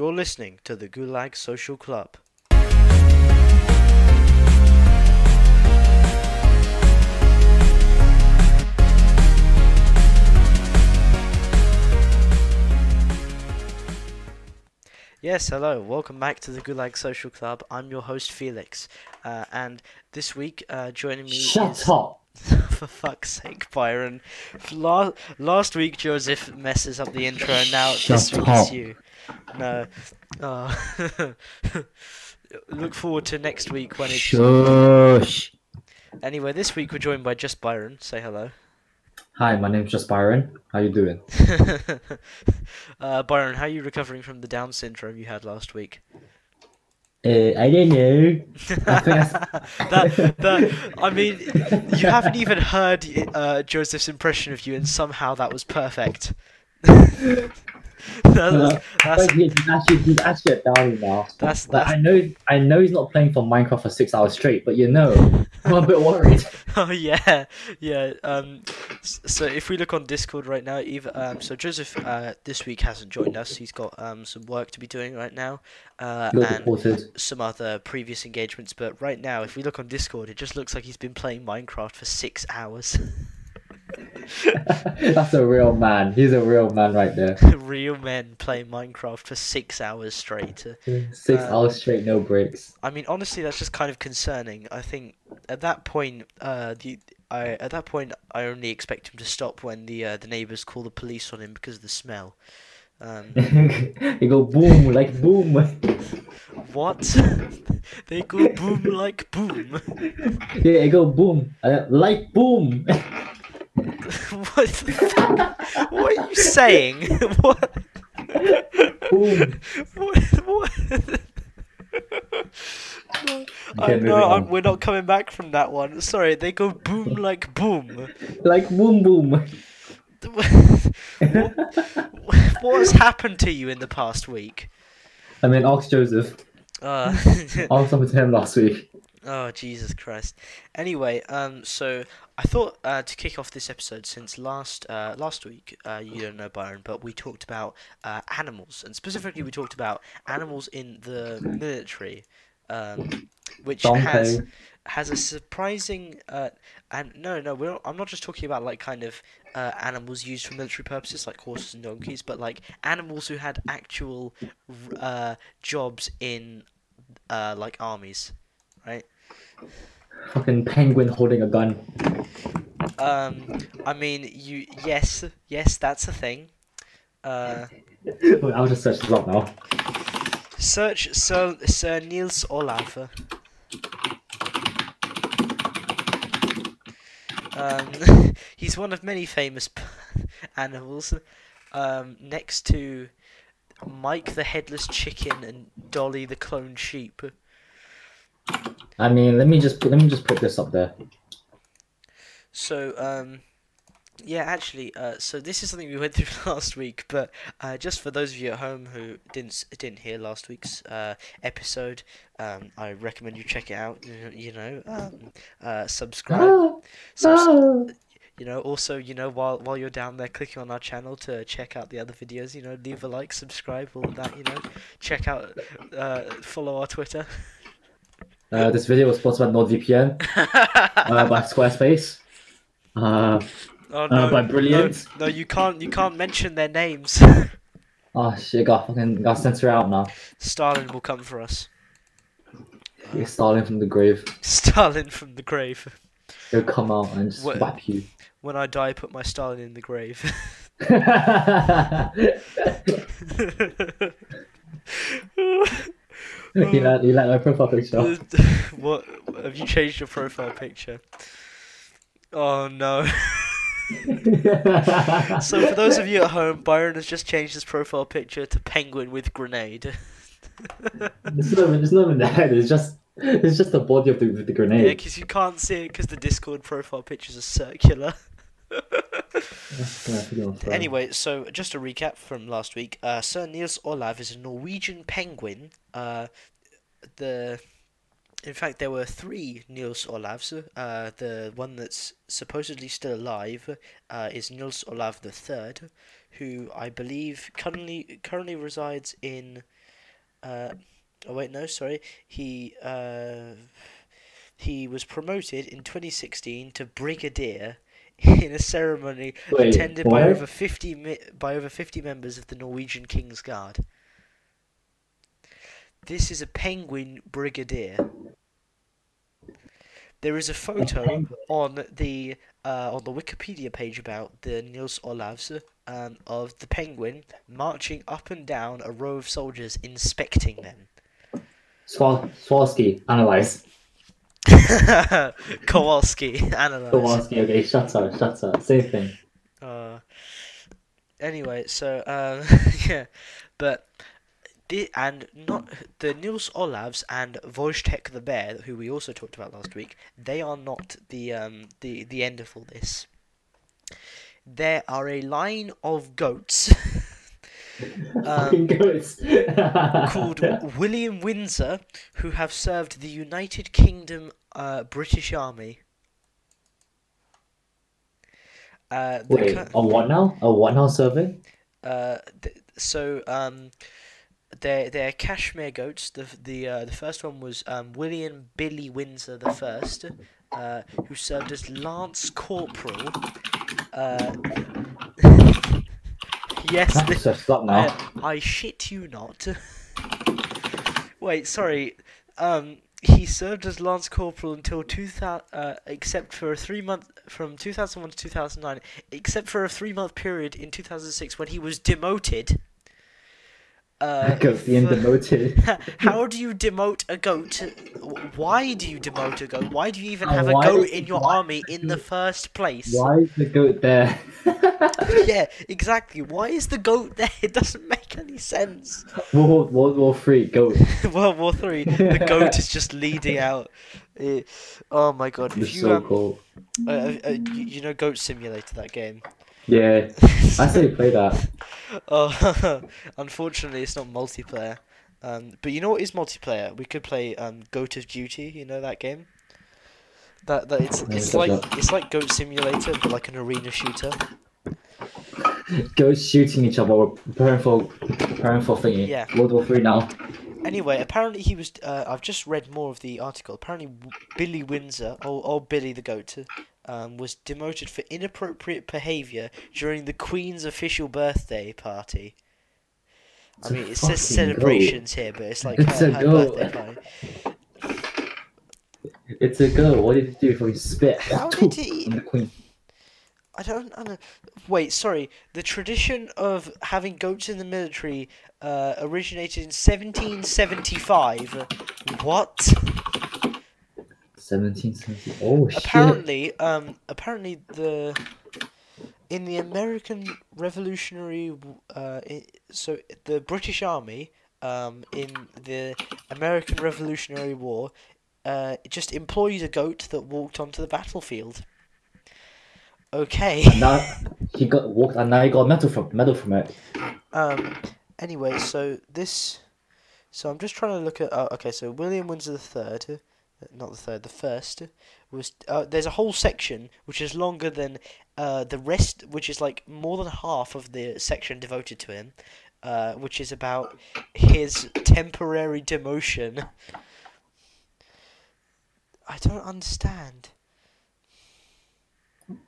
You're listening to the Gulag Social Club. Yes, hello. Welcome back to the Gulag Social Club. I'm your host, Felix. And this week, joining me Shut up! For fuck's sake, Byron. Last week, Joseph messes up the intro, and now this week it's you. No. Oh. Look forward to next week when it's... Shush! Anyway, this week we're joined by Just Byron. Say hello. Hi, my name's Just Byron. How you doing? Byron, how are you recovering from the Down syndrome you had last week? I don't know. I mean, you haven't even heard Joseph's impression of you, and somehow that was perfect. That's, I know. I know he's not playing for Minecraft for 6 hours straight, but you know, I'm a bit worried. Oh yeah, yeah. So if we look on Discord right now, so Joseph this week hasn't joined us. He's got some work to be doing right now, and some other previous engagements. But right now, if we look on Discord, it just looks like he's been playing Minecraft for 6 hours. That's a real man. He's a real man right there. Real men play Minecraft for 6 hours straight. 6 hours straight, no breaks. I mean, honestly, that's just kind of concerning. I think at that point, I only expect him to stop when the neighbors call the police on him because of the smell. They go boom like boom. What? They go boom like boom. Yeah, they go boom like boom. What the fuck? What are you saying? What? Boom. What? We're not coming back from that one. Sorry, they go boom like boom. Like boom boom. What has happened to you in the past week? I mean, ask Joseph. Ask something to him last week. Oh, Jesus Christ. Anyway, so I thought to kick off this episode, since last week, you don't know, Byron, but we talked about animals, and specifically we talked about animals in the military, which has a surprising... and no, I'm not just talking about, like, kind of animals used for military purposes, like horses and donkeys, but, like, animals who had actual jobs in, like, armies, right? Fucking penguin holding a gun. I mean, yes, that's a thing. I'll just search this up now. Search Sir Nils Olav. He's one of many famous animals. Next to Mike the headless chicken and Dolly the clone sheep. I mean, let me just put this up there. So, yeah, actually, so this is something we went through last week, but just for those of you at home who didn't hear last week's episode, I recommend you check it out. You know, subscribe. You know, also, you know, while you're down there clicking on our channel to check out the other videos, you know, leave a like, subscribe, all of that. You know, check out, follow our Twitter. This video was sponsored by NordVPN, by Squarespace, by Brilliant. No, you can't mention their names. Oh shit, got censor out now. Stalin will come for us. Yeah, Stalin from the grave. Stalin from the grave. He'll come out and just whap you. When I die, put my Stalin in the grave. You like my profile picture? What? Have you changed your profile picture? Oh no. So for those of you at home, Byron has just changed his profile picture to penguin with grenade. There's nothing there. It's just the body of the grenade. Yeah, because you can't see it because the Discord profile pictures are circular. Anyway, so just a recap from last week. Sir Nils Olav is a Norwegian penguin. In fact, there were 3 Nils Olavs. The one that's supposedly still alive is Nils Olav III, who I believe currently resides in. Oh wait, no, sorry. He was promoted in 2016 to brigadier in a ceremony attended by over 50 members of the Norwegian King's Guard. This is a penguin brigadier. There is a photo on the Wikipedia page about the Nils Olavs of the penguin marching up and down a row of soldiers, inspecting them. Swarovski, analyze. Kowalski, analyze. Kowalski, okay, shut up, same thing. Anyway, so yeah, but. The Nils Olavs and Wojtek the bear, who we also talked about last week, they are not the end of all this. There are a line of goats, called William Windsor, who have served the United Kingdom British Army. Wait, a what now survey? They're Kashmir goats. The first one was William Billy Windsor the First, who served as Lance Corporal. Yes. Stop now. I shit you not. Wait, sorry. He served as Lance Corporal until 2000, except for a 3 month from 2001 to 2009, except for a 3 month period in 2006 when he was demoted. Because the end demoted. How do you demote a goat? Why do you demote a goat? Why do you even have a goat in your army in the first place? Why is the goat there? Yeah, exactly. Why is the goat there? It doesn't make any sense. World War III goat. World War III. The goat is just leading out. Oh my god! It's so cool. You know Goat Simulator, that game. Yeah, I still play that. Oh, unfortunately, it's not multiplayer. But you know what is multiplayer? We could play Goat of Duty. You know that game? It's like Goat Simulator, but like an arena shooter. Goats shooting each other. We're preparing for thingy. Yeah. World War III now. Anyway, apparently he was. I've just read more of the article. Apparently, Billy Windsor, or Billy the Goat. Was demoted for inappropriate behaviour during the Queen's official birthday party. I mean, it says celebrations here, but it's like her birthday party. It's a girl. What did it do before you spit? How did it eat? The Queen. I don't know. Wait, sorry. The tradition of having goats in the military originated in 1775. What? 1770. Oh shit! Apparently, in the American Revolutionary, the British Army, in the American Revolutionary War, just employed a goat that walked onto the battlefield. Okay. And now he got a medal from it. Anyway, so I'm just trying to look at. Okay, so William Windsor the Third. Not the third, the first was. There's a whole section which is longer than the rest, which is like more than half of the section devoted to him, which is about his temporary demotion. I don't understand.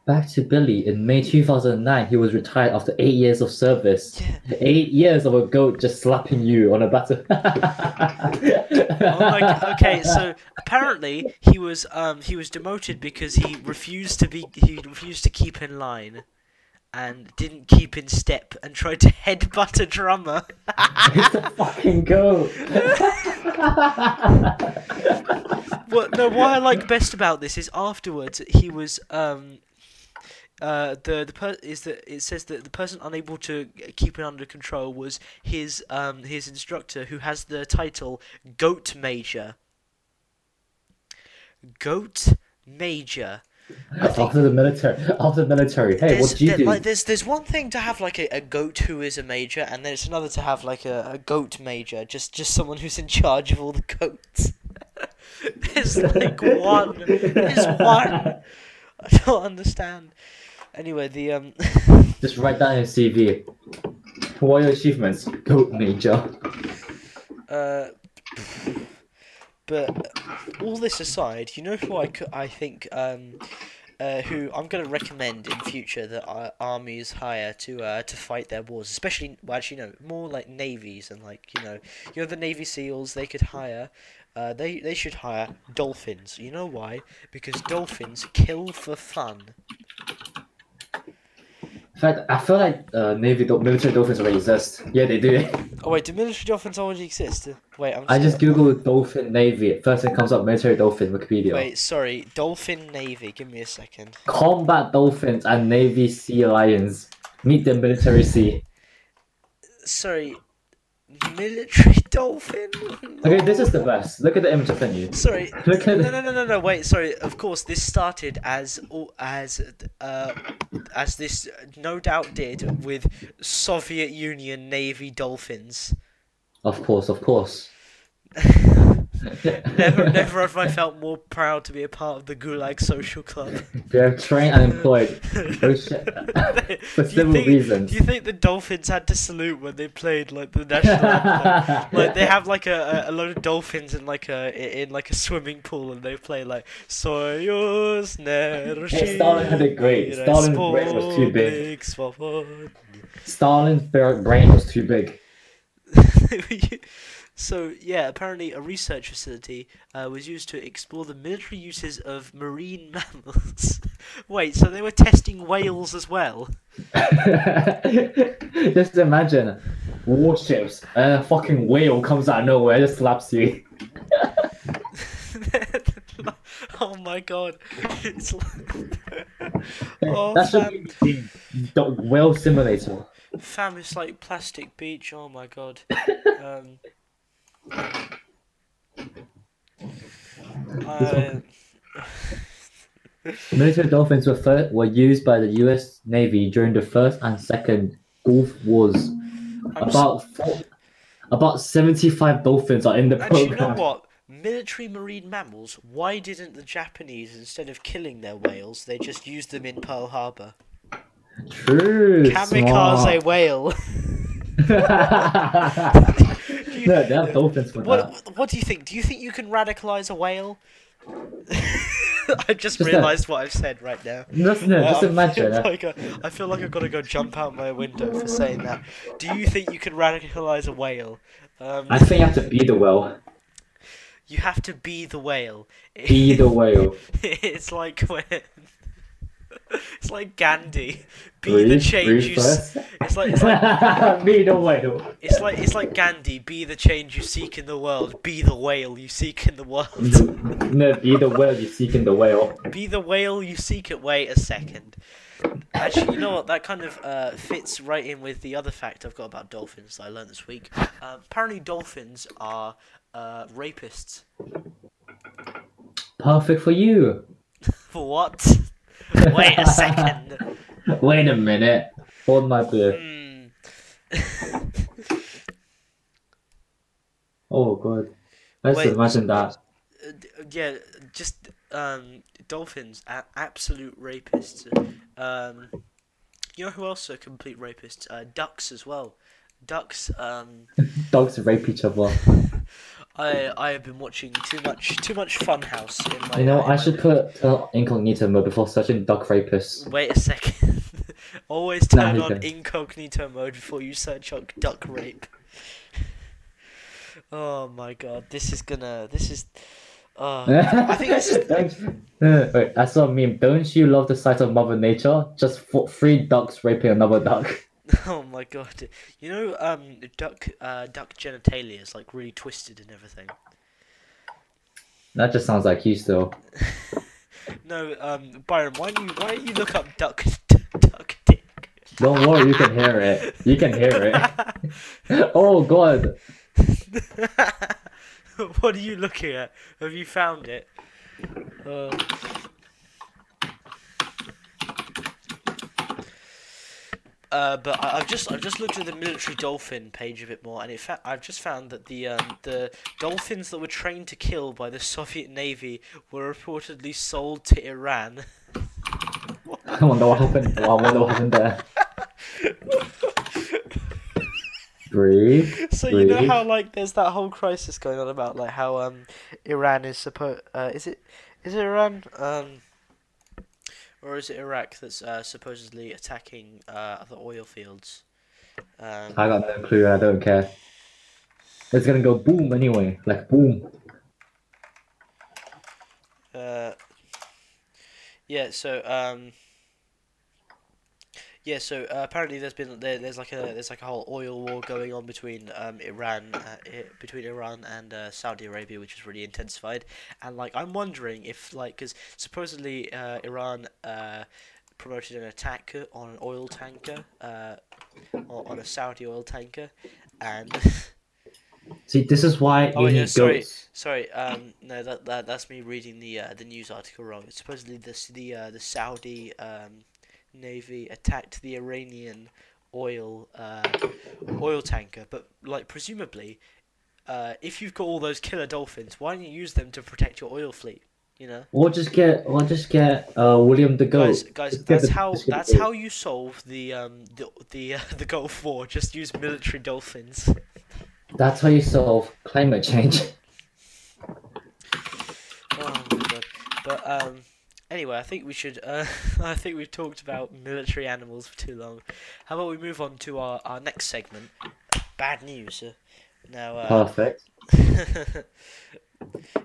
Back to Billy. In May 2009, he was retired after 8 years of service. Yeah. 8 years of a goat just slapping you on a battle. Okay, so apparently he was demoted because he refused to keep in line, and didn't keep in step and tried to headbutt a drummer. It's a fucking goat. What I like best about this is afterwards he was it says that the person unable to keep it under control was his instructor, who has the title Goat Major. Goat Major. After the military. Hey, what do you do? Like, there's one thing to have like a goat who is a major, and then it's another to have like a goat major, just someone who's in charge of all the goats. There's one. I don't understand. Anyway, Just write down your CV. What are your achievements? Goat Major. But all this aside, you know who who I'm gonna recommend in future that our armies hire to fight their wars, especially more like navies and the Navy SEALs. They could hire, they should hire dolphins. You know why? Because dolphins kill for fun. In fact, I feel like military dolphins already exist. Yeah, they do. Oh wait, do military dolphins already exist? Wait, I just googled dolphin navy. First thing comes up, military dolphin, Wikipedia. Wait, sorry, dolphin navy. Give me a second. Combat dolphins and Navy Sea Lions. Meet the military sea. Sorry, military dolphin. No. Okay, this is the best. Look at the image of the menu. Sorry. Look at no. Wait, sorry. Of course, this started as this no doubt did with Soviet Union Navy dolphins. Of course. never have I felt more proud to be a part of the Gulag Social Club. They are trained and employed for civil reasons. Do you think the dolphins had to salute when they played like the national anthem? Like they have like a load of dolphins in like a swimming pool and they play like Soyuz Nerushi. Stalin had a great. Stalin's brain was too big. Stalin's brain was too big. So, yeah, apparently a research facility was used to explore the military uses of marine mammals. Wait, so they were testing whales as well? Just imagine, warships, a fucking whale comes out of nowhere, just slaps you. Oh my god. It's like... oh, that should be the whale simulator. Fam, it's like Plastic Beach, oh my god. Military dolphins were used by the U.S. Navy during the First and Second Gulf Wars. About 75 dolphins are in the program. And you know what? Military marine mammals. Why didn't the Japanese, instead of killing their whales, they just used them in Pearl Harbor? True. Kamikaze whale. No, they have dolphins for that. What do you think? Do you think you can radicalize a whale? I just realised what I've said right now. No, just imagine. I feel like I've got to go jump out my window for saying that. Do you think you can radicalize a whale? I think you have to be the whale. You have to be the whale. Be the whale. It's like when... It's like Gandhi. Be the change you. It's like be the whale. It's like Gandhi. Be the change you seek in the world. Be the whale you seek in the world. No, be the whale you seek in the whale. Be the whale you seek it. Wait a second. Actually, you know what? That kind of fits right in with the other fact I've got about dolphins that I learned this week. Apparently, dolphins are rapists. Perfect for you. For what? Wait a second. Wait a minute. Hold my beer. Oh god. Let's imagine that. Yeah, just dolphins are absolute rapists. You know who else are complete rapists? Ducks as well. Ducks. Dogs rape each other. I have been watching too much Funhouse. I should put incognito mode before searching duck rapists. Wait a second. Always turn on incognito mode before you search on duck rape. Oh my god, this is. I think this is. Wait, I saw a meme. Don't you love the sight of Mother Nature? Just three ducks raping another duck. Oh my god! You know, duck genitalia is like really twisted and everything. That just sounds like you still. No, Byron, why do you look up duck dick? Don't worry, you can hear it. Oh god! What are you looking at? Have you found it? But I've just looked at the military dolphin page a bit more, and in fact I've just found that the dolphins that were trained to kill by the Soviet Navy were reportedly sold to Iran. I wonder what happened there. So you know how like there's that whole crisis going on about like how Iran is supposed is it Iran or is it Iraq that's supposedly attacking other oil fields? I got no clue. I don't care. It's gonna go boom anyway, like boom. Yeah. So Yeah, so apparently there's like a whole oil war going on between Iran and Saudi Arabia, which is really intensified. And like I'm wondering if like because supposedly Iran promoted an attack on an oil tanker, on a Saudi oil tanker, and. See, this is why. Oh, yeah, sorry. No, that's me reading the news article wrong. It's supposedly the Saudi Navy attacked the Iranian oil tanker, but like presumably, if you've got all those killer dolphins, why don't you use them to protect your oil fleet? You know, or just get William the Goat. Guys, that's how you solve the Gulf War. Just use military dolphins. That's how you solve climate change. Oh my god! But Anyway, I think we should. I think we've talked about military animals for too long. How about we move on to our next segment, bad news? Now. Perfect.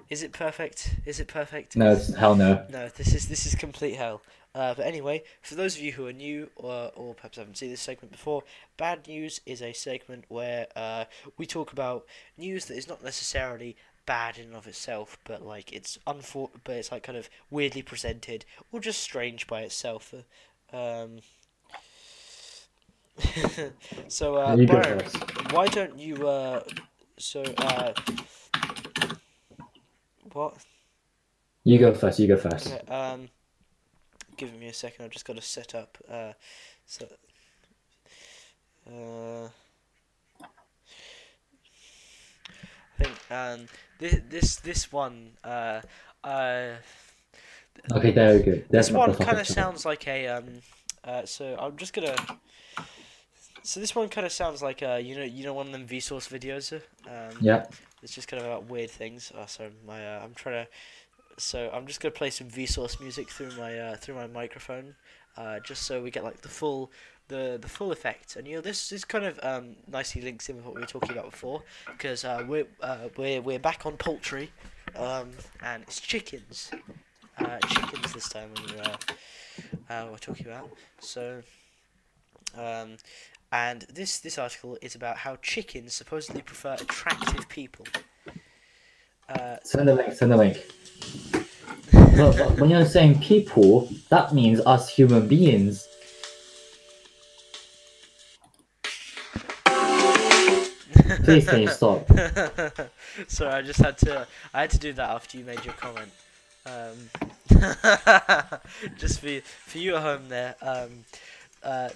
Is it perfect? Is it perfect? No, hell no. No, this is complete hell. But anyway, for those of you who are new or perhaps haven't seen this segment before, bad news is a segment where we talk about news that is not necessarily bad in and of itself, but like it's like kind of weirdly presented or just strange by itself. So Byron, why don't you what? You go first. Okay, give me a second, I've just got to set up I think this one okay, there we go. That's this one kind of sounds like a this one kind of sounds like you know one of them Vsauce videos. Yeah. It's just kind of about weird things. Oh, sorry, I'm just gonna play some Vsauce music through my microphone, just so we get like the full effect. And you know, this kind of nicely links in with what we were talking about before, because we're back on poultry, and it's chickens this time we're talking about. So and this article is about how chickens supposedly prefer attractive people. Send the link. But when you're saying people, that means us human beings. Please can you stop? Sorry, I just had to do that after you made your comment. Just for you at home there.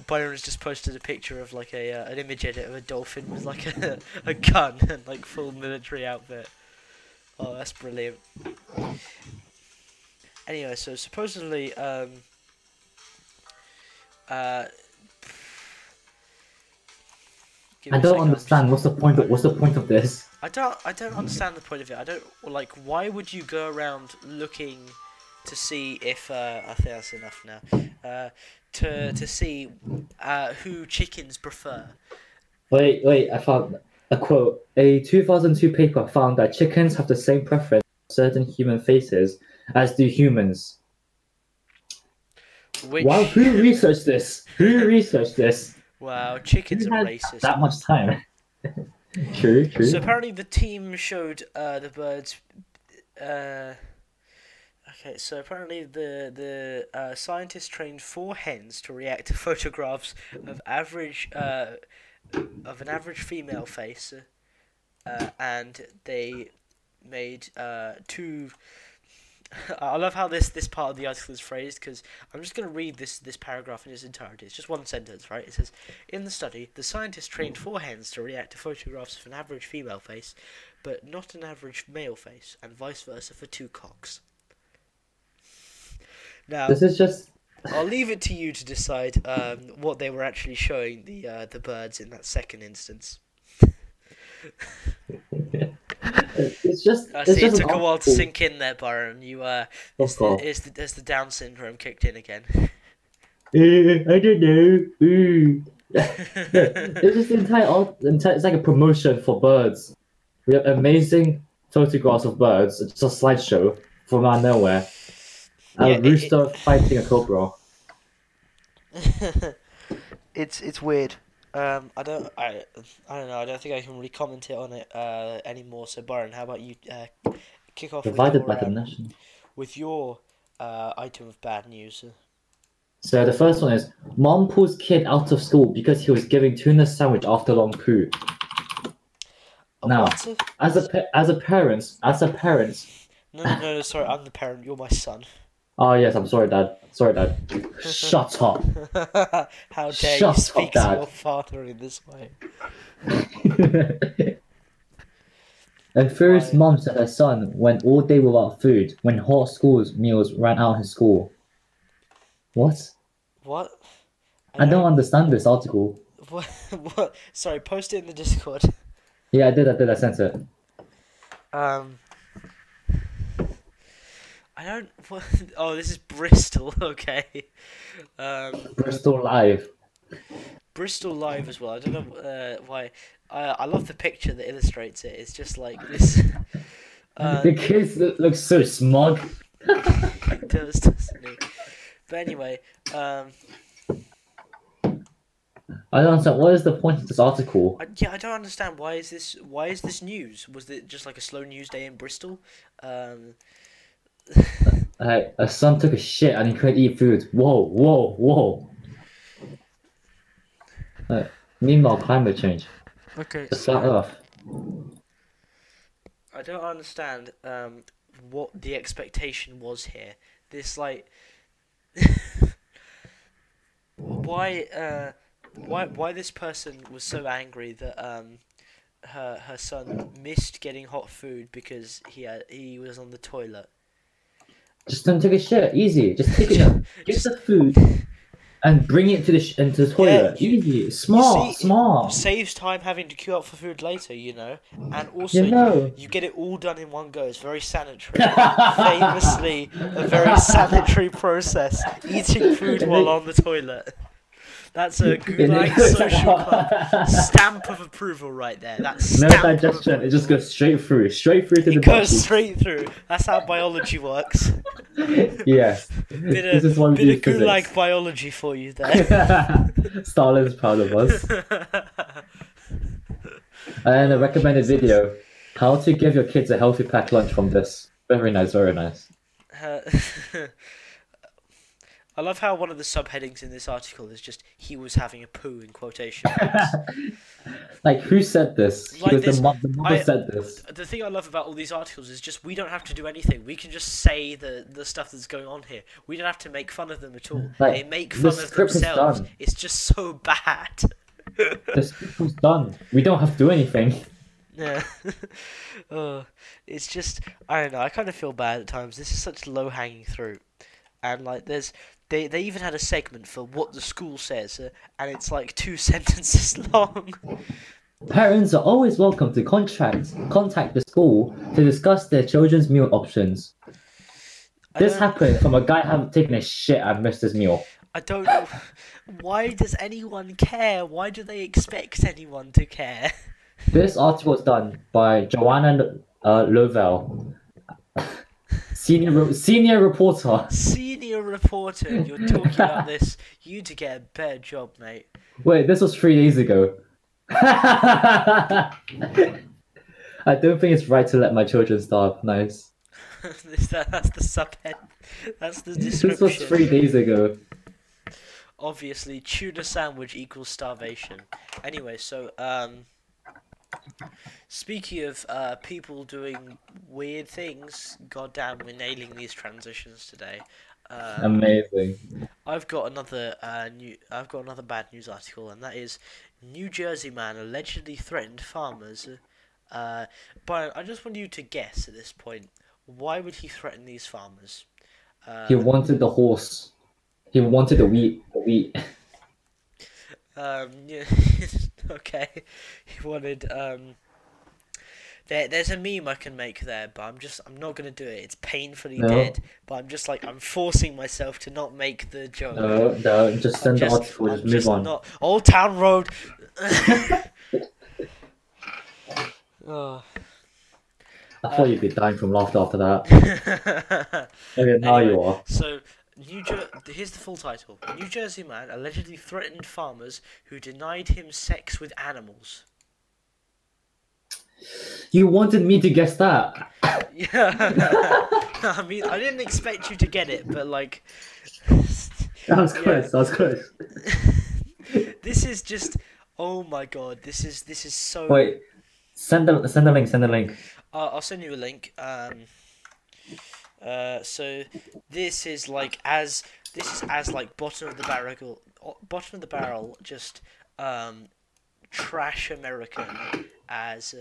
Byron's just posted a picture of like an image edit of a dolphin with like a gun and like full military outfit. Oh, that's brilliant. Anyway, so supposedly I don't understand. What's the point of this? I don't understand the point of it. I don't like. Why would you go around looking to see if I think that's enough now. To see who chickens prefer. Wait! I found a quote. A 2002 paper found that chickens have the same preference for certain human faces as do humans. Wow! Who researched this? Wow, chickens are racist. That much time. True. So apparently the team showed the birds. Okay, so apparently the scientists trained 4 hens to react to photographs of an average female face, and they made 2. I love how this part of the article is phrased, because I'm just going to read this paragraph in its entirety. It's just one sentence, right? It says, in the study, the scientists trained 4 hens to react to photographs of an average female face, but not an average male face, and vice versa for 2 cocks. Now, this is just I'll leave it to you to decide what they were actually showing the birds in that second instance. It's just. I see. It took a while to sink in there, Byron. You it's the Down syndrome kicked in again. I don't know. It's just the entire. It's like a promotion for birds. We have amazing photographs of birds. It's just a slideshow from out of nowhere. A rooster fighting a cobra. It's weird. I don't know. I don't think I can really comment on it anymore. So Byron, how about you kick off with your item of bad news? So the first one is mom pulls kid out of school because he was giving tuna sandwich after long poo. Now, as a parent. No, sorry, I'm the parent. You're my son. Oh yes, I'm sorry, Dad. Shut up. How dare you speak to your father in this way? A furious mom said her son went all day without food when whole school's meals ran out in school. What? I don't understand this article. What? Sorry, post it in the Discord. Yeah, I did. I sent it. This is Bristol, okay. Bristol Live as well. I don't know why. I love the picture that illustrates it. It's just like this. The kids look so smug. It does, doesn't it? But anyway, I don't understand. What is the point of this article? I don't understand. Why is this news? Was it just like a slow news day in Bristol? A son took a shit and he couldn't eat food. Whoa. Meanwhile, climate change. Okay. Just that off. I don't understand what the expectation was here. This, like... why this person was so angry that... her son missed getting hot food because he was on the toilet. Just don't take a shit, easy. Just take it up, get the food, and bring it to the into the toilet. Yeah, easy, smart. Saves time having to queue up for food later, you know. And also, you get it all done in one go. It's very sanitary. Famously, a very sanitary process. Eating food while on the toilet. That's a Gulag Social Club stamp of approval right there. That's no digestion. It just goes straight through to the body. It goes straight through. That's how biology works. Yeah. Bit of Gulag biology for you there. Stalin's proud of us. And a recommended video: how to give your kids a healthy packed lunch from this. Very nice, very nice. I love how one of the subheadings in this article is just "he was having a poo" in quotation marks. Like, who said this? Like this the mother said this. The thing I love about all these articles is just we don't have to do anything. We can just say the stuff that's going on here. We don't have to make fun of them at all. Like, they make fun of themselves. It's just so bad. The script was done. We don't have to do anything. Yeah. It's just, I don't know. I kind of feel bad at times. This is such low hanging fruit, and like there's. They even had a segment for what the school says, and it's like 2 sentences long. Parents are always welcome to contact the school to discuss their children's meal options. This happened from a guy having taken a shit and missed his meal. I don't know. Why does anyone care? Why do they expect anyone to care? This article was done by Joanna Lovell. Senior reporter. Senior reporter, you're talking about this. You to get a better job, mate. Wait, this was 3 days ago. I don't think it's right to let my children starve. Nice. That's the subhead. That's the description. This was 3 days ago. Obviously, tuna sandwich equals starvation. Anyway, so speaking of people doing weird things, goddamn, we're nailing these transitions today. Amazing. I've got another bad news article, and that is New Jersey man allegedly threatened farmers. But I just want you to guess at this point, why would he threaten these farmers? He wanted the horse. He wanted the wheat. The wheat. Yeah. Okay. He wanted There's a meme I can make there, but I'm not gonna do it. It's painfully dead, but I'm forcing myself to not make the joke. No, just send the articles. Move on. Not, Old Town Road. Oh. I thought you'd be dying from laughter after that. Okay, now anyway, you are. So, here's the full title: New Jersey man allegedly threatened farmers who denied him sex with animals. You wanted me to guess that. Yeah. I mean, I didn't expect you to get it, but like. That was close. This is just. Oh my god! This is so. Wait. Send the link. I'll send you a link. So this is like bottom of the barrel, just trash American as.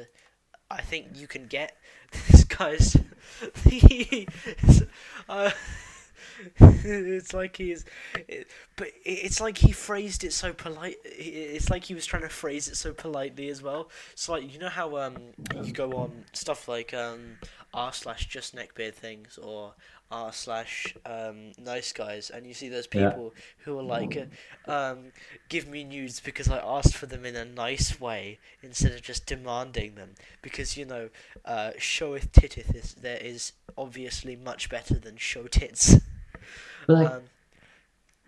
I think you can get this guy's. It's like he's, but it's like he phrased it so polite. It's like he was trying to phrase it so politely as well. So like you know how you go on stuff like r/ just neckbeard things or r/ nice guys, and you see those people who are like, give me nudes because I asked for them in a nice way instead of just demanding them, because you know, showeth titteth is obviously much better than show tits. Like,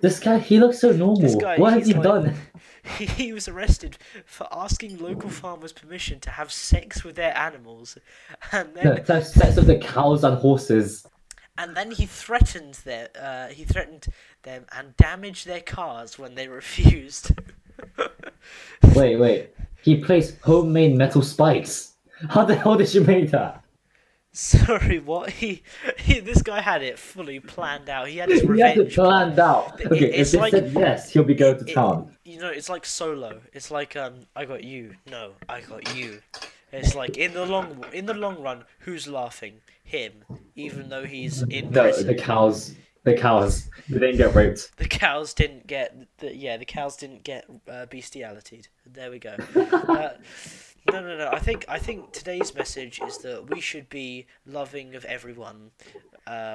this guy, he looks so normal. Guy, what has he done? He was arrested for asking local farmers permission to have sex with their animals, and then to have sex with the cows and horses. And then he threatened them and damaged their cars when they refused. Wait. He placed homemade metal spikes. How the hell did you make that? Sorry, what? This guy had it fully planned out. He had his revenge. He had it planned out. Okay, if they said yes, he'll be going to town. You know, it's like Solo. It's like I got you. No, I got you. It's like in the long run, who's laughing? Him, even though he's in prison. The cows they didn't get raped. The cows didn't get bestialitied. There we go. No. I think today's message is that we should be loving of everyone,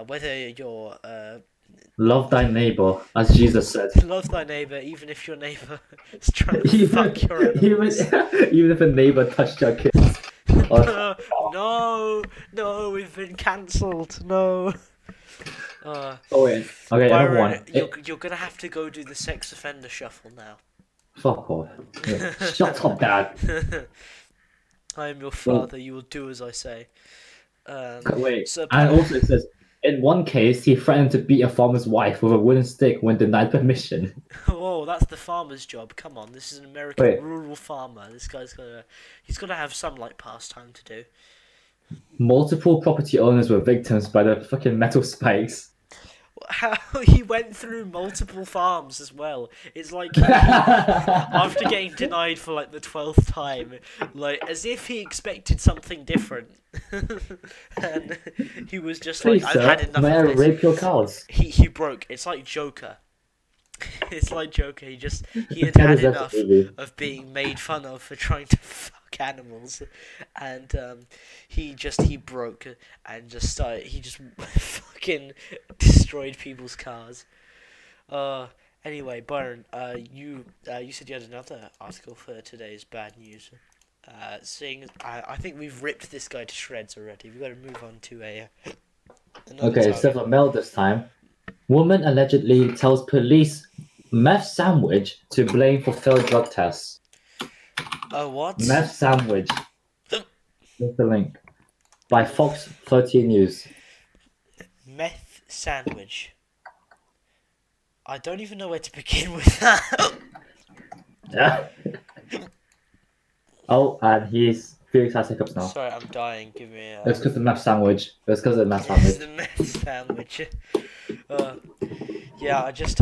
whether you're. Love thy neighbor, as Jesus said. Love thy neighbor, even if your neighbor is trying to fuck your animals. Even if a neighbor touched your kids. No, we've been cancelled. No. Oh wait. Okay, Byron, you're gonna have to go do the sex offender shuffle now. Fuck off! Yeah. Shut up, Dad. I am your father. You will do as I say. Wait. So, and also it says. In one case, he threatened to beat a farmer's wife with a wooden stick when denied permission. Whoa, that's the farmer's job. Come on, this is an American rural farmer. This guy's got to have some like pastime to do. Multiple property owners were victims by the fucking metal spikes. How he went through multiple farms as well. It's like after getting denied for like the 12th time, like as if he expected something different. And he was just like, "I've had enough of this." May I rape your cows? He broke. It's like Joker. He just had enough of being made fun of for trying to fuck animals, and he broke and just started. He just fucking destroyed people's cars. Anyway, Byron, you said you had another article for today's bad news. Seeing I think we've ripped this guy to shreds already. We've got to move on to a. Okay, except for Mel this time. Woman allegedly tells police meth sandwich to blame for failed drug tests. What? Meth sandwich. Here's the link. By Fox 13 News. Meth sandwich. I don't even know where to begin with that. Yeah. Oh, and Felix has hiccups now. Sorry, I'm dying. Give me a... It's because of the meth sandwich. It's the meth sandwich. Yeah, I just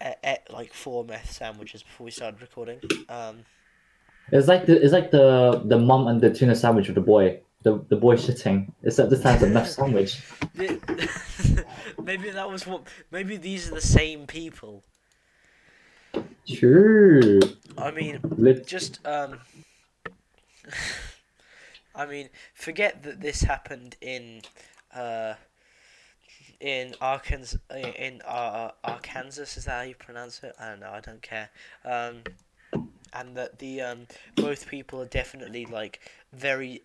ate like 4 meth sandwiches before we started recording. It's like the mum and the tuna sandwich with the boy shitting. Except this time's a meth sandwich. Maybe that was what. Maybe these are the same people. Sure. I mean, I mean, forget that this happened in Arkansas. Is that how you pronounce it? I don't know. I don't care. And that the both people are definitely like very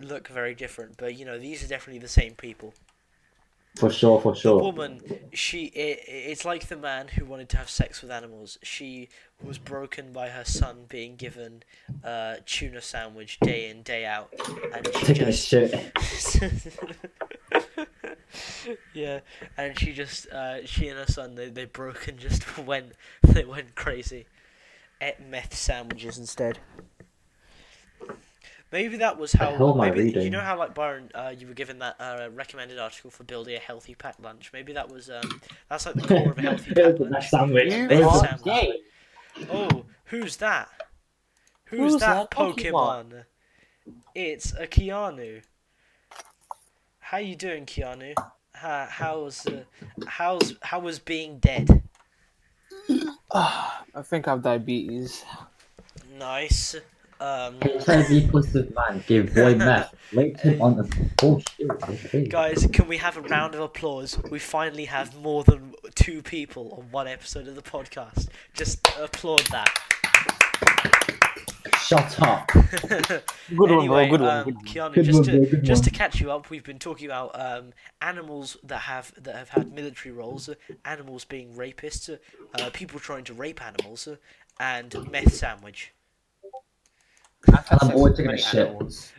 look very different, but you know these are definitely the same people. For sure, for sure. The woman, it's like the man who wanted to have sex with animals. She was broken by her son being given a tuna sandwich day in, day out. And she just... Yeah, and she just, she and her son, they broke and just went, they went crazy. Ate meth sandwiches instead. Maybe that was how. Maybe, you know how, like Byron, you were given that recommended article for building a healthy packed lunch. Maybe that was that's like the core of a healthy packed lunch. Sandwich. Sandwich. Oh, who's that? Who's that Pokemon? It's a Keanu. How you doing, Keanu? How was being dead? I think I have diabetes. Nice. Guys, can we have a round of applause? We finally have more than two people on one episode of the podcast. Just applaud that. Shut up. Good one, bro. Keanu, just to catch you up, we've been talking about animals that have had military roles, animals being rapists, people trying to rape animals, and meth sandwich. I'm always taking a shit.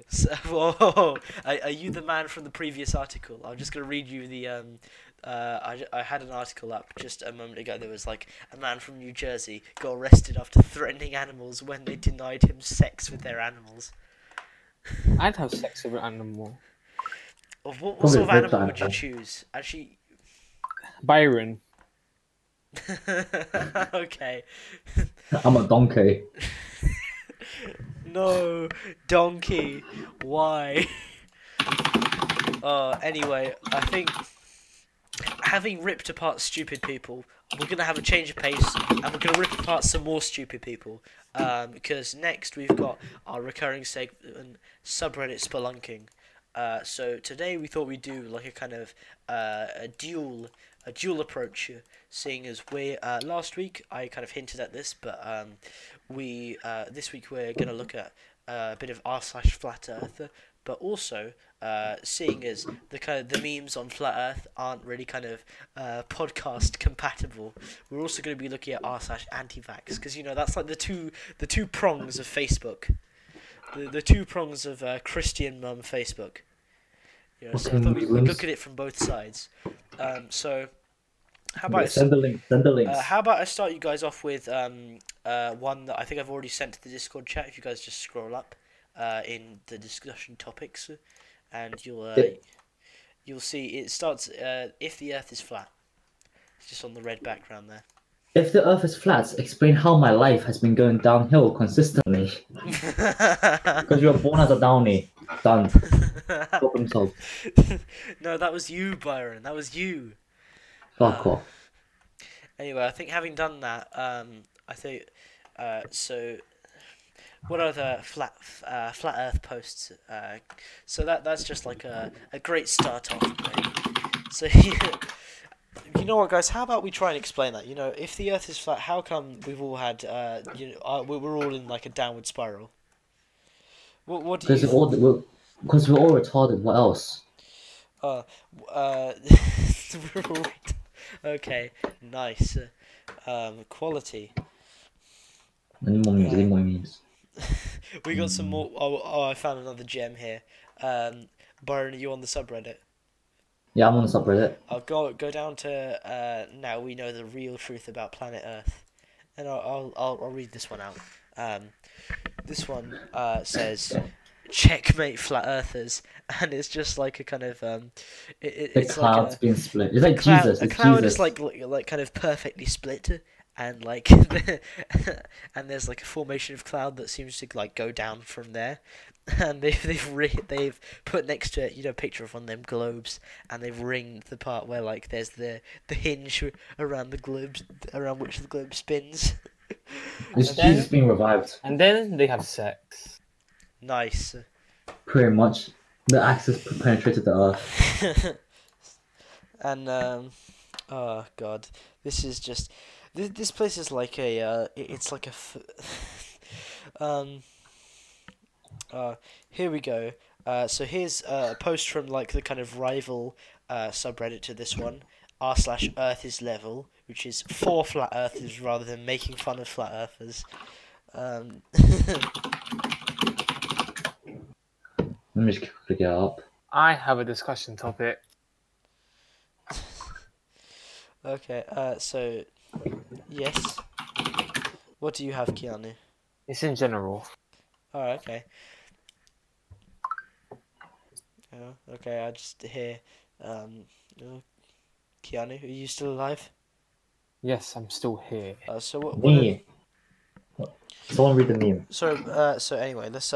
So, are you the man from the previous article? I'm just going to read you the... I had an article up just a moment ago. There was like a man from New Jersey got arrested after threatening animals when they denied him sex with their animals. I'd have sex with an animal. What sort of animal would you choose? Actually... Byron. Okay. I'm a donkey. No, donkey. Why? Anyway, I think having ripped apart stupid people, we're going to have a change of pace and we're going to rip apart some more stupid people. Because next we've got our recurring segment, subreddit spelunking. So today we thought we'd do like a kind of a dual approach, seeing as we last week I kind of hinted at this, but we this week we're going to look at a bit of r/flat earth, but also seeing as the kind of the memes on flat earth aren't really kind of podcast compatible, we're also going to be looking at r/anti-vax, because you know that's like the two prongs of Facebook, the two prongs of Christian mum Facebook. You know, so I thought we could look at it from both sides. So, how about send the links. How about I start you guys off with one that I think I've already sent to the Discord chat. If you guys just scroll up in the discussion topics, and you'll see it starts. If the Earth is flat, it's just on the red background there. If the Earth is flat, explain how my life has been going downhill consistently. Because you were born as a downy. Done. No, that was you, Byron. That was you. Fuck off. Anyway, I think having done that, I think so. What are the flat Earth posts? So that's just like a great start off. Right? So yeah. You know what, guys? How about we try and explain that? You know, if the Earth is flat, how come we've all had we're all in like a downward spiral? What do you? Because we're all retarded, what else? We're all... Okay, nice. Quality. Any more memes. We got some more... Oh, I found another gem here. Byron, are you on the subreddit? Yeah, I'm on the subreddit. I'll go down to Now We Know the Real Truth About Planet Earth. And I'll read this one out. This one says... Checkmate flat earthers, and it's just like a kind of it's cloud's like being split. It's like cloud, Jesus. Is like kind of perfectly split, and like and there's like a formation of cloud that seems to like go down from there, and they've put next to it, you know, a picture of one of them globes, and they've ringed the part where like there's the hinge around the globes around which the globe spins. Is Jesus being revived? And then they have sex. Nice. Pretty much, the axis penetrated the earth. And oh god, this is just this place is like a it's like a here we go. So here's a post from like the kind of rival subreddit to this one, r slash earth is level, which is for flat earthers rather than making fun of flat earthers. Let me just pick it up. I have a discussion topic. Okay. So yes, what do you have, Keanu? It's in general. Oh, okay. Oh, okay, I just hear, Keanu, are you still alive? Yes, I'm still here. So what someone read the meme. So, anyway, let's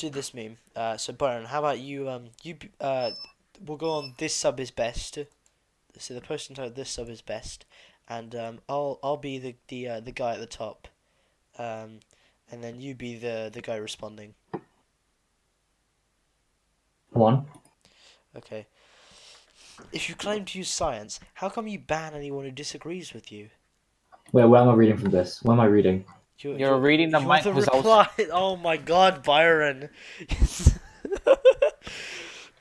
do this meme. So Byron, how about you, we'll go on this sub is best. So the post entitled this sub is best, and, I'll be the guy at the top, and then you be the guy responding. One. Okay. If you claim to use science, how come you ban anyone who disagrees with you? Wait, where am I reading from this? What am I reading? You're reading the Mike Wazowski. Oh my god, Byron.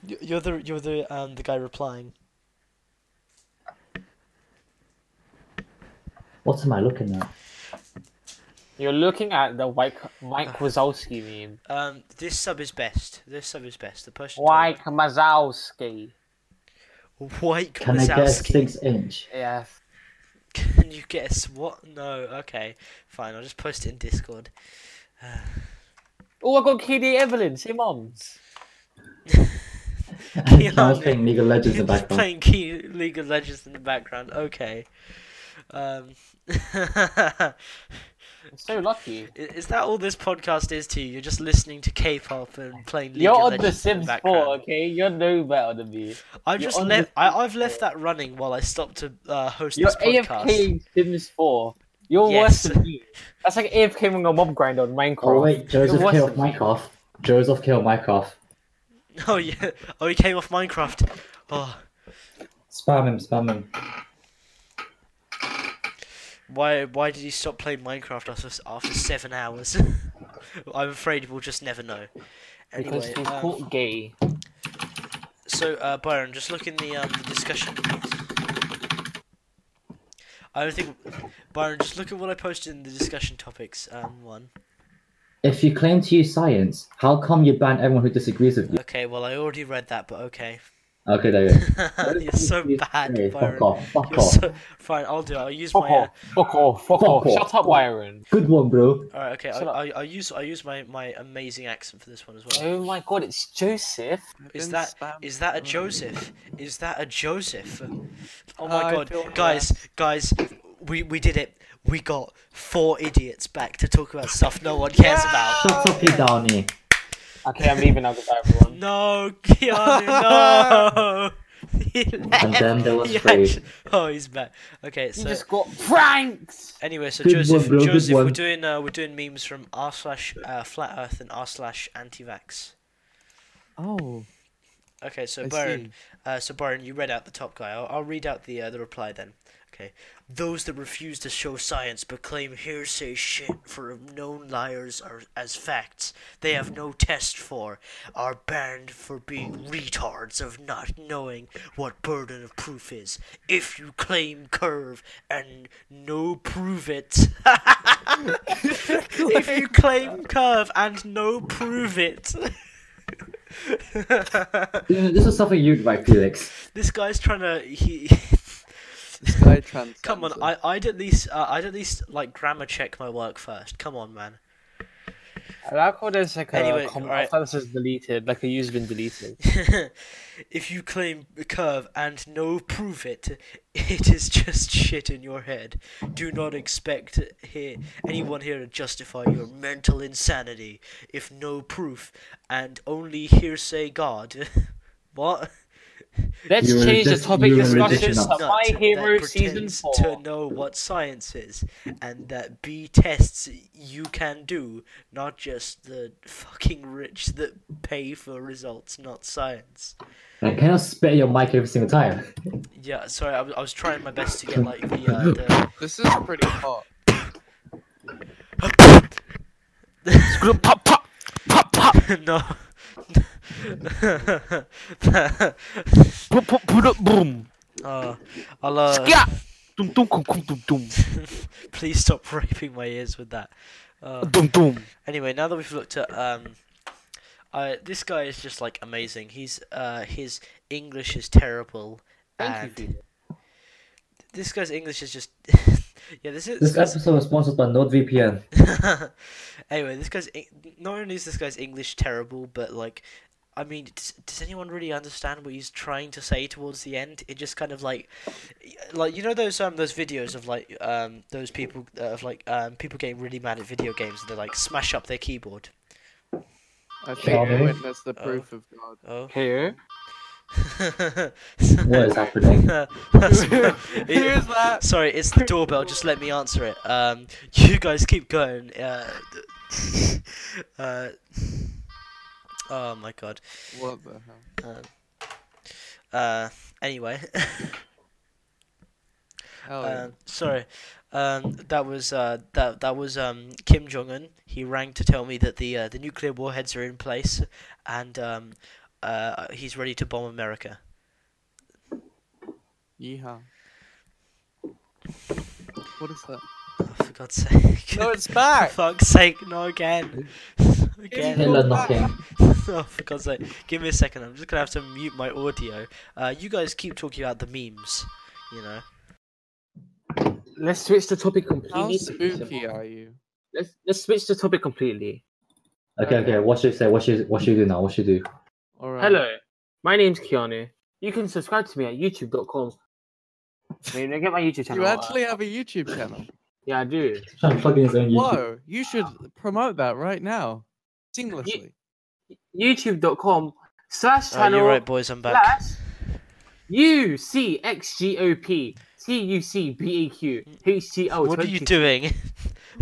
You're the guy replying. What am I looking at? You're looking at the Mike Wazowski meme. This sub is best. This sub is best. The person. Mike Wazowski. Wojtek. Can I get a 6-inch? Yeah. Can you guess what? No. Okay. Fine. I'll just post it in Discord. Oh, I got KD Evelyn. Say moms. I was playing League of Legends in the background. Playing League of Legends in the background. Okay. I'm so lucky. Is that all this podcast is to you? You're just listening to K-pop and playing League of Legends in the background. You're on The Sims 4, okay? You're no better than me. I've left that running while I stopped to host this podcast. You're AFK Sims 4. You're worse than me. That's like AFK when a mob grind on Minecraft. Oh wait, Joseph came off Minecraft. Joseph came off Minecraft. Oh yeah. Oh, he came off Minecraft. Oh. Spam him, spam him. Why did you stop playing Minecraft after 7 hours? I'm afraid we'll just never know. Anyway, because he's caught gay. So, Byron, just look in the discussion. I don't think... Byron, just look at what I posted in the discussion topics, one. If you claim to use science, how come you ban everyone who disagrees with you? Okay, well, I already read that, but okay. Okay, there you go. You're so bad, Byron. Fuck off, fuck off. So... Fine, I'll do it. I'll use fuck my... Off. Fuck off, fuck off. Shut up, Byron. Good one, bro. Alright, okay, I'll use my amazing accent for this one as well. Oh my god, it's Joseph. Is that a Joseph? Is that a Joseph? Oh my god. Guys, we did it. We got 4 idiots back to talk about stuff no one cares about. Shut up, you Downey. Okay, I'm leaving now. Goodbye, everyone. No, Keanu, no! He left. And then there was free. Oh, he's back. Okay, so... He just got pranked! Anyway, so good Joseph, we're doing memes from r slash flat earth and r slash anti-vax. Oh. Okay, so Byron, you read out the top guy. I'll read out the reply then. Okay. Those that refuse to show science but claim hearsay shit for known liars are as facts they have no test for are banned for being retards of not knowing what burden of proof is. If you claim curve and no prove it. If you claim curve and no prove it. This is something you'd write, Felix. This guy's trying to... Come on, I'd at least like grammar check my work first. Come on, man. I like how there's like anyway, a comment right. that says deleted, like a user's been deleted. If you claim a curve and no prove it, it is just shit in your head. Do not expect anyone here to justify your mental insanity if no proof and only hearsay God. What? Let's change the topic discussion to My Hero Season 4. To know what science is, and that B tests you can do, not just the fucking rich that pay for results, not science. I cannot spit your mic every single time. Yeah, sorry, I was trying my best to get like the... This is pretty hot. Pop, pop, pop, pop! No. Please stop raping my ears with that. Anyway, now that we've looked at this guy is just like amazing. He's his English is terrible, and this guy's English is just yeah. This episode is sponsored by NordVPN. Anyway, this guy's not only is this guy's English terrible, but like, I mean, does anyone really understand what he's trying to say towards the end? It just kind of like you know those videos of like those people of like people getting really mad at video games and they like smash up their keyboard. I think we witnessed the proof of God here. What is happening? Here's that. Sorry, it's the doorbell. Just let me answer it. You guys keep going. Oh my god. What the hell? Anyway. Oh, yeah. Sorry. That was Kim Jong-un. He rang to tell me that the nuclear warheads are in place, and he's ready to bomb America. Yeehaw. What is that? Oh, for God's sake. No, it's back! For fuck's sake, no, again. Oh, for God's sake. Give me a second, I'm just gonna have to mute my audio. You guys keep talking about the memes, you know. Let's switch the topic completely. How spooky are you? Let's switch the topic completely. Okay, what should you say? What should you do now? What should you do? Right. Hello, my name's Keanu. You can subscribe to me at youtube.com. I mean, get my YouTube channel. You actually have a YouTube channel? Yeah, I do. I'm plugging his own YouTube. Whoa, you should promote that right now. Seamlessly. youtube.com/channel. You're right, boys, I'm back. UCXGOP TUCBEQ HTL. What are you doing?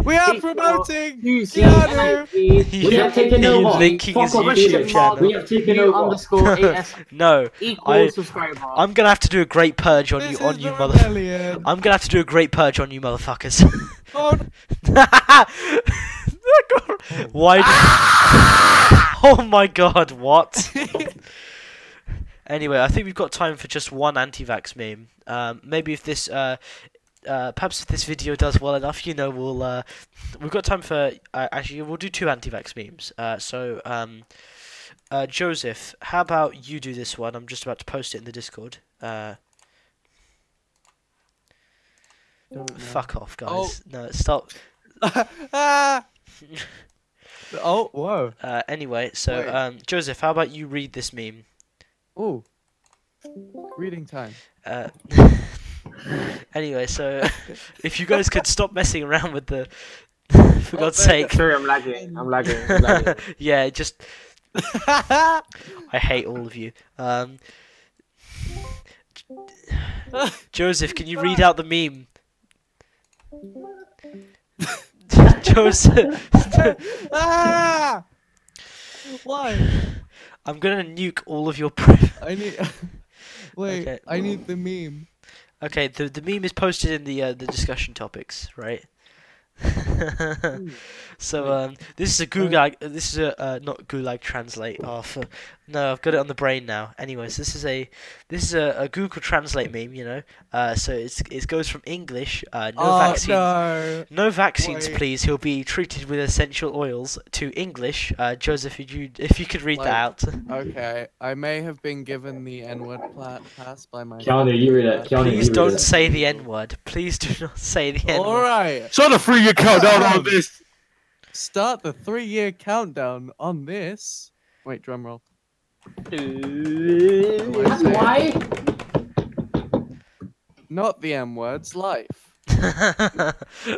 We are promoting Keanu! We have taken over. Linking his YouTube channel. We have taken over. No. I'm gonna have to do a great purge on you motherfuckers. I'm gonna have to do a great purge on you motherfuckers. Why? Oh my god, what? Anyway, I think we've got time for just one anti-vax meme. Maybe if this perhaps if this video does well enough, you know, we'll we've got time for actually we'll do two anti-vax memes. So Joseph, how about you do this one? I'm just about to post it in the Discord. Fuck off, guys. No, stop. Whoa. Anyway, so Joseph, how about you read this meme? Oh, reading time. Anyway, so if you guys could stop messing around with the, for God's sake. Sorry, I'm lagging. Yeah, just. I hate all of you. Joseph, can you read out the meme? Joseph. Why? I'm gonna nuke all of your. I need. Wait, okay. I need the meme. Okay, the meme is posted in the discussion topics, right? So this is a gulag. This is a not gulag translate. No, I've got it on the brain now. Anyways, this is a Google Translate meme, you know. So it goes from English, no vaccines, wait. Please. He'll be treated with essential oils. To English, Joseph, if you could read that out. Okay, I may have been given the N-word pass by my. Keanu, you read it. Please don't say the N-word. Please do not say the N-word. All right. Shut the free. Count down on this. Start the 3-year countdown on this. Wait, drum roll. Why? Not the M words, life.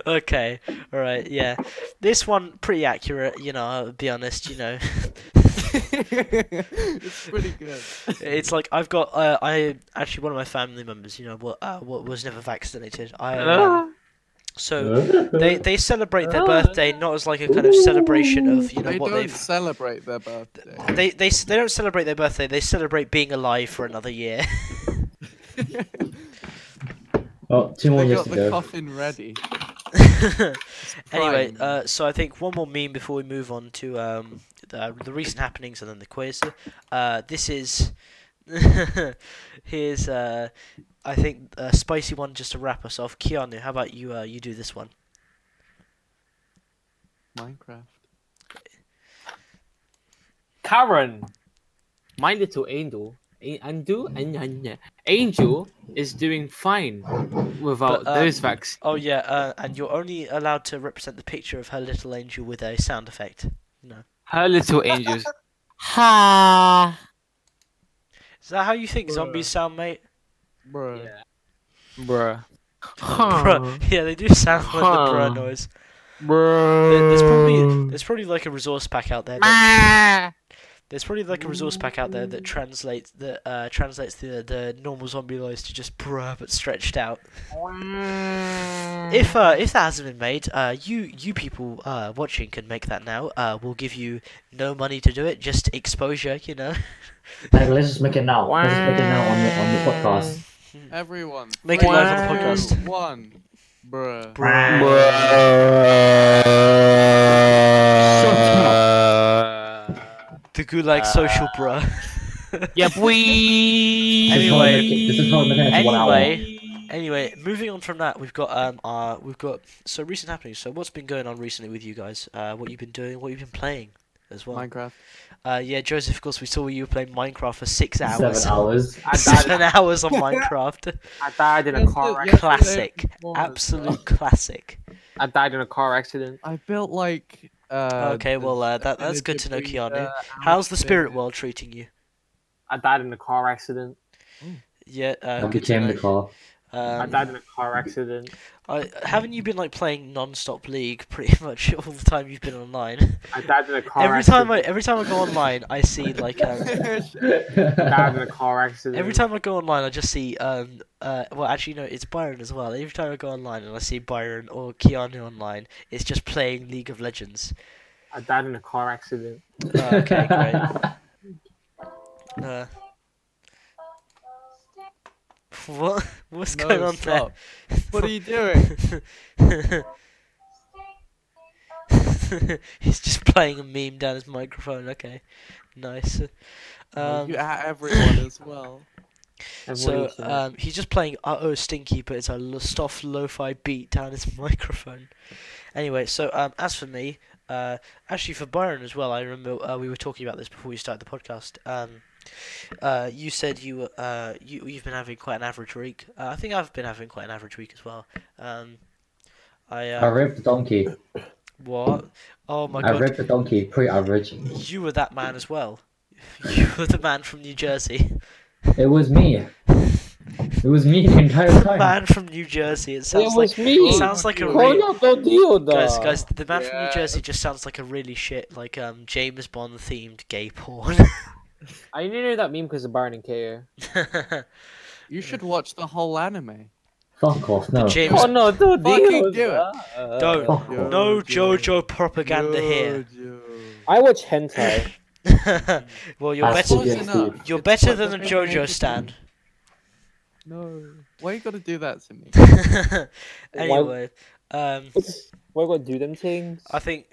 Okay, alright, yeah. This one, pretty accurate, you know, I'll be honest, you know. It's pretty good. It's like, I've got, I actually, one of my family members, you know, what was never vaccinated. So they celebrate their birthday not as like a kind of celebration of, you know, what they've... They don't celebrate their birthday. They don't celebrate their birthday, they celebrate being alive for another year. Oh, two more years to go. They got the coffin ready. Anyway, so I think one more meme before we move on to the recent happenings and then the quiz. This is... Here's... I think a spicy one just to wrap us off. Keanu, how about you? You do this one. Minecraft. Karen, my little angel is doing fine without those vaccines. Oh yeah, and you're only allowed to represent the picture of her little angel with a sound effect. No. Her little angels. Ha. Is that how you think zombies sound, mate? Bruh. Yeah. Bruh. Huh. Bruh. Yeah, they do sound like the bruh noise. Bruh. There's probably like a resource pack out there. There's probably like a resource pack out there that translates the normal zombie noise to just bruh but stretched out. If that hasn't been made, you people watching can make that now. We'll give you no money to do it, just exposure, you know. Like, let's just make it now. Let's just make it now on the podcast. Everyone, make it live on the podcast. One, bruh. Shut up. The Gulag Social Bruh. Yeah, boy. Anyway, moving on from that, we've got so recent happenings. So what's been going on recently with you guys? What you've been doing? What you've been playing? As well. Minecraft. Yeah, Joseph, of course, we saw you were playing Minecraft for 6 hours. 7 hours. 7 hours on Minecraft. I died in a car accident. Classic. Absolute classic. I died in a car accident. I built like... okay, well, that's good to know, Keanu. How's the spirit world treating you? I died in a car accident. Yeah, good to know. I died in a car accident. Haven't you been like playing non-stop League pretty much all the time you've been online? I died in a car accident. Every time I go online, I see like died in a car accident. Every time I go online, I just see well, actually no, it's Byron as well. Every time I go online and I see Byron or Keanu online, it's just playing League of Legends. I died in a car accident. Okay, great. What's going on stop. There? What are you doing? He's just playing a meme down his microphone. Okay, nice. You at everyone as well. So he's just playing uh-oh stinky, but it's a soft lo-fi beat down his microphone. Anyway, so as for me, actually for Byron as well, I remember we were talking about this before we started the podcast. You said you've been having quite an average week. I think I've been having quite an average week as well. I ripped the donkey. What? Oh my god! I ripped the donkey. Pretty average. You were that man as well. You were the man from New Jersey. It was me. It was me the entire time. The man from New Jersey. It sounds like me. It sounds like a guys. The man from New Jersey just sounds like a really shit like James Bond themed gay porn. I only know that meme because of Byron and K.O. You should watch the whole anime. Fuck off, no. Oh no, don't fucking do it. Don't. No JoJo propaganda here. I watch hentai. Well, you're better than a JoJo stan. No. Why you gotta do that to me? Anyway. Why you gotta do them things? I think,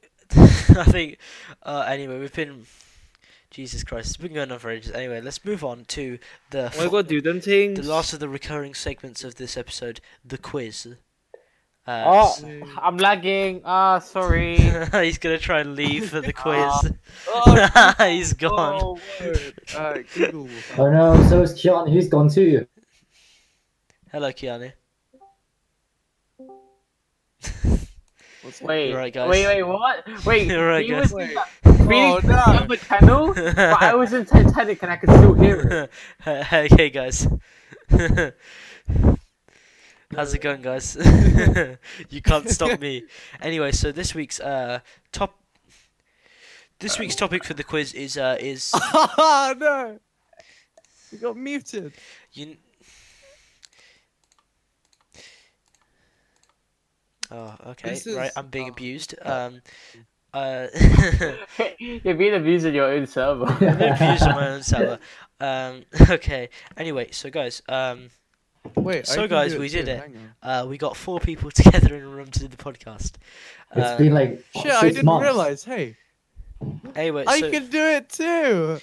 anyway, we've been... Jesus Christ, it's been going on for ages. Anyway, let's move on to the last of the recurring segments of this episode, the quiz. I'm lagging. Sorry. He's gonna try and leave for the quiz. He's gone. Google. Oh no, so is Keanu. He's gone too. Hello, Keanu. Wait, right, guys. wait, what? Wait, right, he was in the tunnel, but I was in Titanic and I could still hear it. Hey, guys. How's it going, guys? You can't stop me. Anyway, so this week's topic for the quiz is. Oh no! You got muted. Oh, okay. Right, I'm being abused. You're being abused in your own server. I'm being abused in my own server. Okay. Anyway, so guys, we did it. We got 4 people together in a room to do the podcast. It's been like 6 months. Shit, I didn't realize. Hey. Anyway, I can do it too.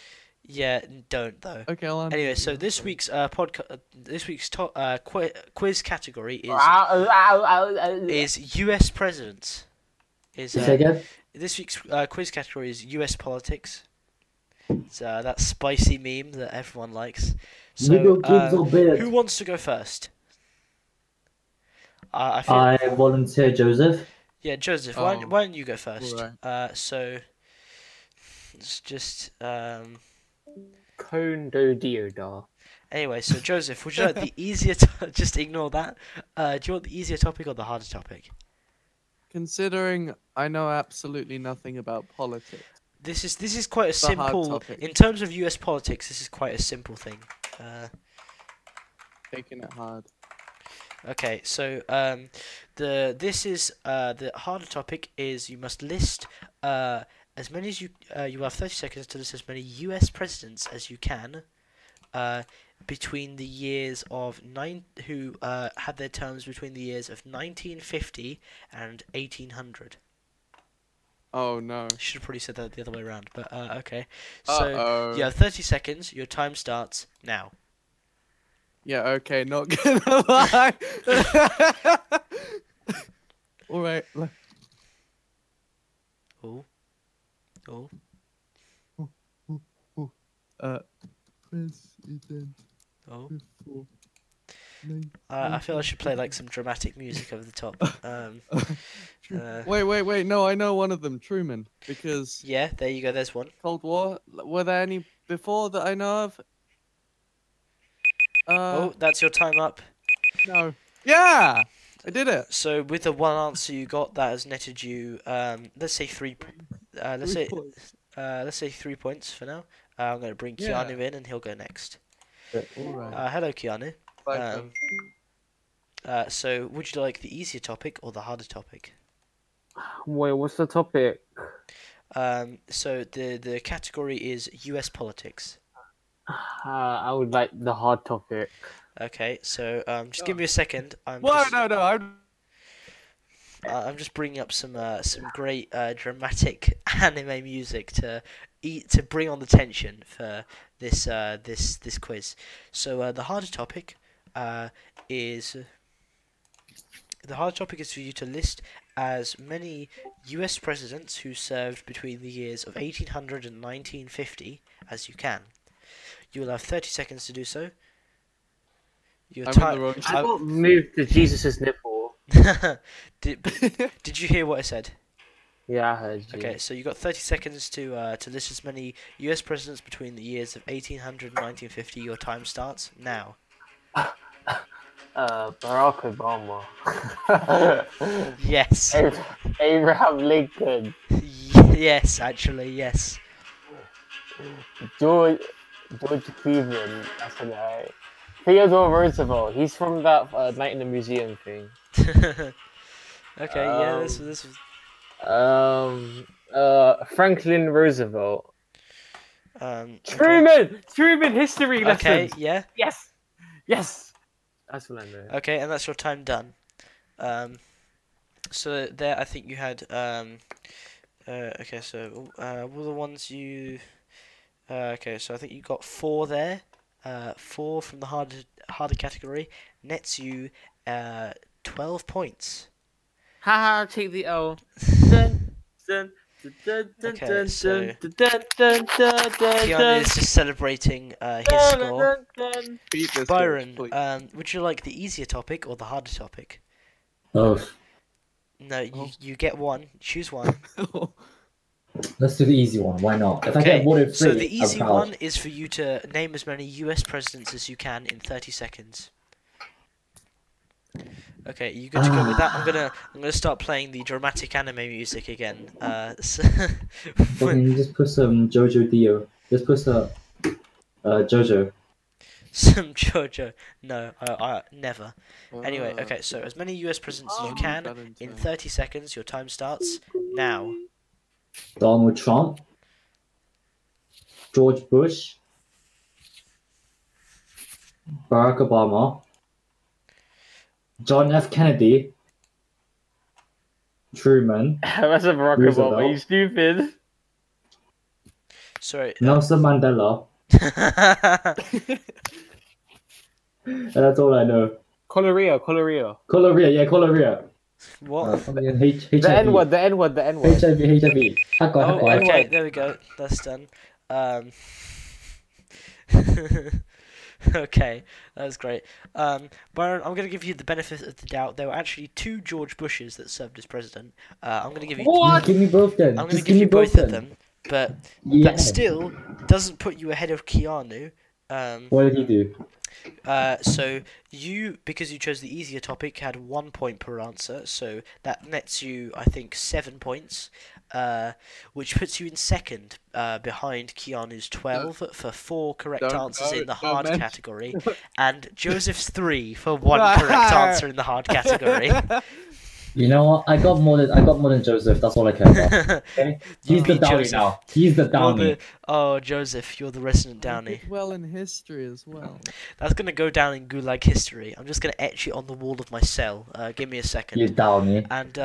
Yeah, don't though. Okay. I'll anyway, so this week's quiz category is U.S. presidents. This week's quiz category is U.S. politics. It's that spicy meme that everyone likes. So, who wants to go first? I volunteer, Joseph. Yeah, Joseph. Why don't you go first? Right. So it's just Kondo Diodar. Anyway, so Joseph, would you like the easier? Just ignore that. Do you want the easier topic or the harder topic? Considering I know absolutely nothing about politics, this is quite a simple. In terms of U.S. politics, this is quite a simple thing. Taking it hard. Okay, so the harder topic is you must list as many as you have 30 seconds to list as many U.S. presidents as you can, between the years of who had their terms between the years of 1950 and 1800. Oh no! Should have probably said that the other way around, but okay. So you have 30 seconds. Your time starts now. Yeah. Okay. Not gonna lie. All right. President. Oh. I feel I should play like some dramatic music over the top. Wait. No, I know one of them, Truman, because yeah, there you go. There's one. Cold War. Were there any before that I know of? That's your time up. No. Yeah. I did it. So with the one answer you got, that has netted you let's say 3 3 points for now. I'm going to bring Keanu in and he'll go next. All right. Hello Keanu. So would you like the easier topic or the harder topic? Wait, what's the topic? So the category is US politics. I would like the hard topic. Okay, so just give me a second. I'm just bringing up some great dramatic anime music to bring on the tension for this this quiz. So the harder topic is for you to list as many U.S. presidents who served between the years of 1800 and 1950 as you can. You will have 30 seconds to do so. I got moved to Jesus's nipple. Did you hear what I said? Yeah, I heard you. Okay, so you got 30 seconds to list as many U.S. presidents between the years of 1800 and 1950. Your time starts now. Barack Obama. Yes. Abraham Lincoln. Yes, actually, yes. George Cleveland. That's all right. Theodore Roosevelt. He's from that Night in the Museum thing. Okay. Yeah. This was. Franklin Roosevelt. Truman. Okay. Truman history lesson. Okay. Yeah. Yes. Yes. That's what I know. Okay, and that's your time done. So there, I think you had. Okay, so were the ones you. Okay, so I think you got 4 there. 4 from the harder category nets you 12 points. Haha, take the L. Okay, so Keanu is just celebrating his score. Byron, would you like the easier topic or the harder topic? Both. No, you get one. Choose one. Let's do the easy one. Why not? If okay. I get one in three, so the easy one is for you to name as many US presidents as you can in 30 seconds. Okay, you good to go with that? I'm gonna start playing the dramatic anime music again. So okay, you just put some JoJo Dio. Just put some JoJo. Some JoJo. No, I never. Anyway, okay, so as many US presidents as you can in 30 seconds. Your time starts now. Donald Trump, George Bush, Barack Obama, John F. Kennedy, Truman. That's a Barack Obama. You stupid. Sorry. Nelson Mandela. And that's all I know. Coloria. Yeah, Coloria. What? The N word. HIV. Okay, there we go. That's done. Okay, that was great. Byron, I'm going to give you the benefit of the doubt. There were actually two George Bushes that served as president. I'm going to give you. What? Give me both then. I'm going to give you both of them. But that still doesn't put you ahead of Keanu. What did he do? So you, because you chose the easier topic, had 1 point per answer, so that nets you, I think, 7 points, which puts you in second, behind Keanu's 12 for 4 correct answers in the hard category, and Joseph's 3 for 1 correct answer in the hard category. You know what? I got more than Joseph. That's all I care about. Okay? He's the Downy now. He's the Downy. Oh, Joseph, you're the resident Downy. Well, in history as well. That's gonna go down in Gulag history. I'm just gonna etch it on the wall of my cell. Give me a second. You Downy. And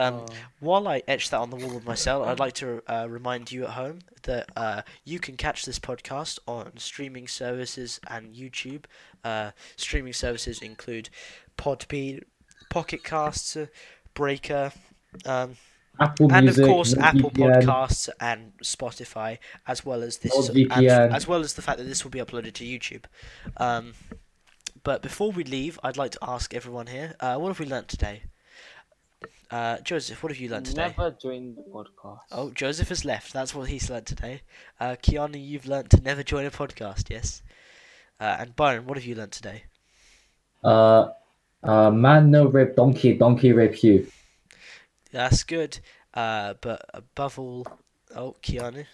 while I etch that on the wall of my cell, I'd like to remind you at home that you can catch this podcast on streaming services and YouTube. Streaming services include Podbean, Pocket Casts. Breaker, and of course Apple Podcasts and Spotify, as well as this, as well as the fact that this will be uploaded to YouTube. But before we leave, I'd like to ask everyone here, what have we learnt today? Joseph, what have you learnt today? Never join the podcast. Oh, Joseph has left. That's what he's learnt today. Keanu, you've learnt to never join a podcast. Yes. And Byron, what have you learnt today? Man no rape donkey, donkey rape you. That's good. But above all, Keanu,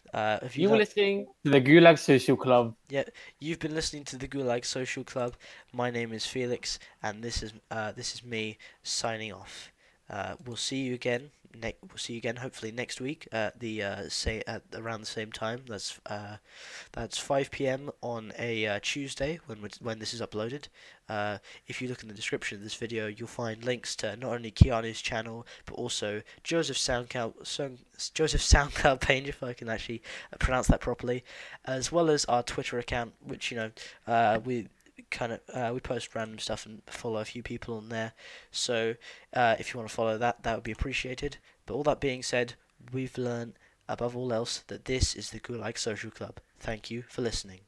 if you were listening to the Gulag Social Club. Yeah, you've been listening to the Gulag Social Club. My name is Felix, and this is me signing off. We'll see you again. We'll see you again hopefully next week at the around the same time. That's 5 p.m. on a Tuesday when this is uploaded. If you look in the description of this video, you'll find links to not only Keanu's channel but also Joseph SoundCloud page, if I can actually pronounce that properly, as well as our Twitter account, which we post random stuff and follow a few people on there, so if you want to follow that would be appreciated. But all that being said, we've learned above all else that this is the Gulag Social Club. Thank you for listening.